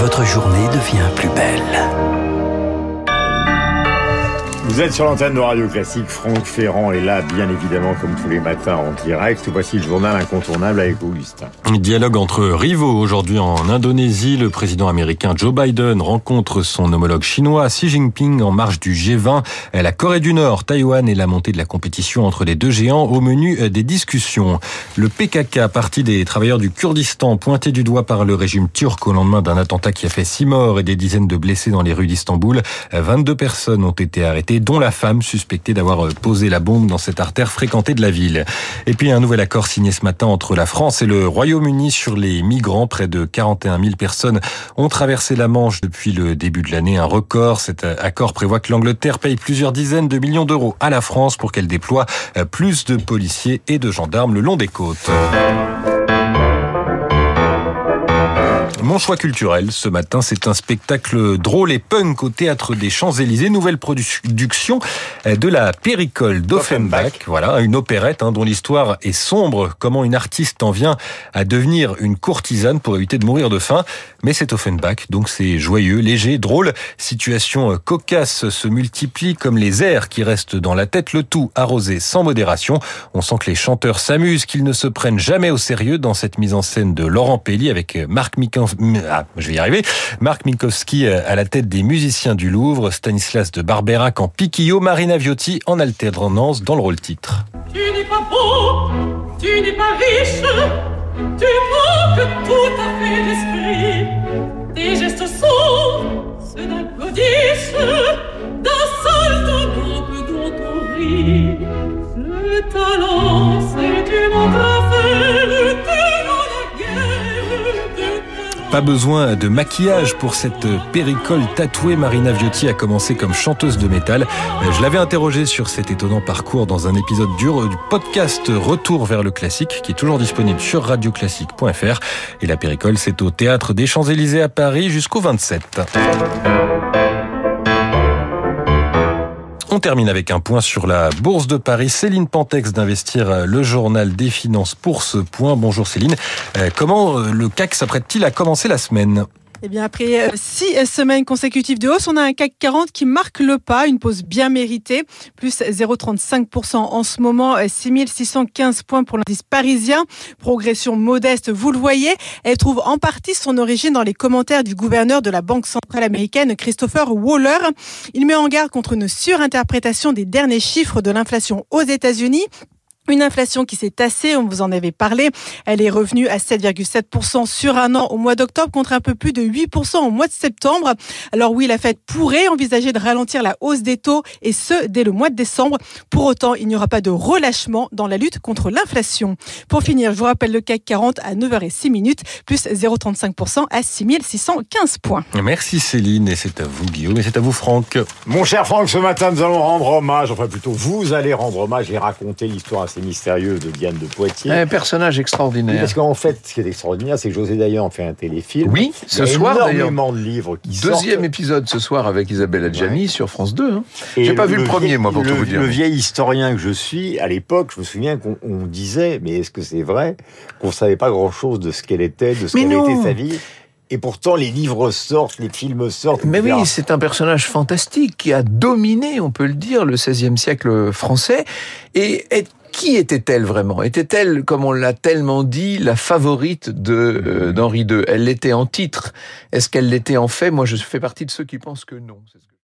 votre journée devient plus belle. Vous êtes sur l'antenne de Radio Classique, Franck Ferrand est là, bien évidemment, comme tous les matins en direct. Voici le journal incontournable avec Augustin. Dialogue entre rivaux aujourd'hui en Indonésie. Le président américain Joe Biden rencontre son homologue chinois Xi Jinping en marge du G20. La Corée du Nord, Taïwan et la montée de la compétition entre les deux géants au menu des discussions. Le PKK, parti des travailleurs du Kurdistan, pointé du doigt par le régime turc au lendemain d'un attentat qui a fait 6 morts et des dizaines de blessés dans les rues d'Istanbul. 22 personnes ont été arrêtées, dont la femme suspectée d'avoir posé la bombe dans cette artère fréquentée de la ville. Et puis un nouvel accord signé ce matin entre la France et le Royaume-Uni sur les migrants. Près de 41 000 personnes ont traversé la Manche depuis le début de l'année, un record. Cet accord prévoit que l'Angleterre paye plusieurs dizaines de millions d'euros à la France pour qu'elle déploie plus de policiers et de gendarmes le long des côtes. Mon choix culturel, ce matin, c'est un spectacle drôle et punk au Théâtre des Champs-Élysées, nouvelle production de la Péricole d'Offenbach. Voilà, une opérette dont l'histoire est sombre. Comment une artiste en vient à devenir une courtisane pour éviter de mourir de faim. Mais c'est Offenbach, donc c'est joyeux, léger, drôle. Situation cocasse se multiplie comme les airs qui restent dans la tête, le tout arrosé sans modération. On sent que les chanteurs s'amusent, qu'ils ne se prennent jamais au sérieux dans cette mise en scène de Laurent Pelly avec Marc Minkowski à la tête des musiciens du Louvre, Stanislas de Barberac en piquillot, Marina Viotti en alternance dans le rôle titre. Tu n'es pas beau, tu n'es pas riche, tu manques tout à fait d'esprit. Tes gestes sont ceux d'un codice, d'un soldat manque dont on rit. Le talent, c'est une entrefaite. Pas besoin de maquillage pour cette Péricole tatouée. Marina Viotti a commencé comme chanteuse de métal. Je l'avais interrogée sur cet étonnant parcours dans un épisode du podcast Retour vers le classique, qui est toujours disponible sur radioclassique.fr. Et la Péricole, c'est au Théâtre des Champs-Élysées à Paris jusqu'au 27. On termine avec un point sur la Bourse de Paris. Céline Pentex d'Investir, le journal des finances pour ce point. Bonjour Céline. Comment le CAC s'apprête-t-il à commencer la semaine ? Eh bien, après 6 semaines consécutives de hausse, on a un CAC 40 qui marque le pas, une pause bien méritée, plus 0,35% en ce moment, 6615 points pour l'indice parisien, progression modeste, vous le voyez. Elle trouve en partie son origine dans les commentaires du gouverneur de la Banque centrale américaine, Christopher Waller. Il met en garde contre une surinterprétation des derniers chiffres de l'inflation aux États-Unis. Une inflation qui s'est tassée, on vous en avait parlé. Elle est revenue à 7,7% sur un an au mois d'octobre contre un peu plus de 8% au mois de septembre. Alors oui, la Fed pourrait envisager de ralentir la hausse des taux et ce, dès le mois de décembre. Pour autant, il n'y aura pas de relâchement dans la lutte contre l'inflation. Pour finir, je vous rappelle le CAC 40 à 9h06, plus 0,35% à 6615 points. Merci Céline, et c'est à vous Guillaume, et c'est à vous Franck. Mon cher Franck, ce matin, nous allons rendre hommage, enfin plutôt vous allez rendre hommage et raconter l'histoire assez mystérieux de Diane de Poitiers. Un personnage extraordinaire. Oui, parce qu'en fait, ce qui est extraordinaire, c'est que José Dayan fait un téléfilm. Oui, ce soir d'ailleurs. Il y a énormément de livres qui sortent. Deuxième épisode ce soir avec Isabelle Adjani sur France 2. Hein. J'ai pas vu le premier, moi, pour tout vous dire. Le vieil historien que je suis, à l'époque, je me souviens qu'on disait, mais est-ce que c'est vrai, qu'on savait pas grand-chose de ce qu'elle était, de ce qu'elle était sa vie. Et pourtant, les livres sortent, les films sortent. Mais etc. Oui, c'est un personnage fantastique qui a dominé, on peut le dire, le XVIe siècle français. Et qui était-elle vraiment ? Était-elle, comme on l'a tellement dit, la favorite d'Henri II ? Elle l'était en titre. Est-ce qu'elle l'était en fait ? Moi, je fais partie de ceux qui pensent que non.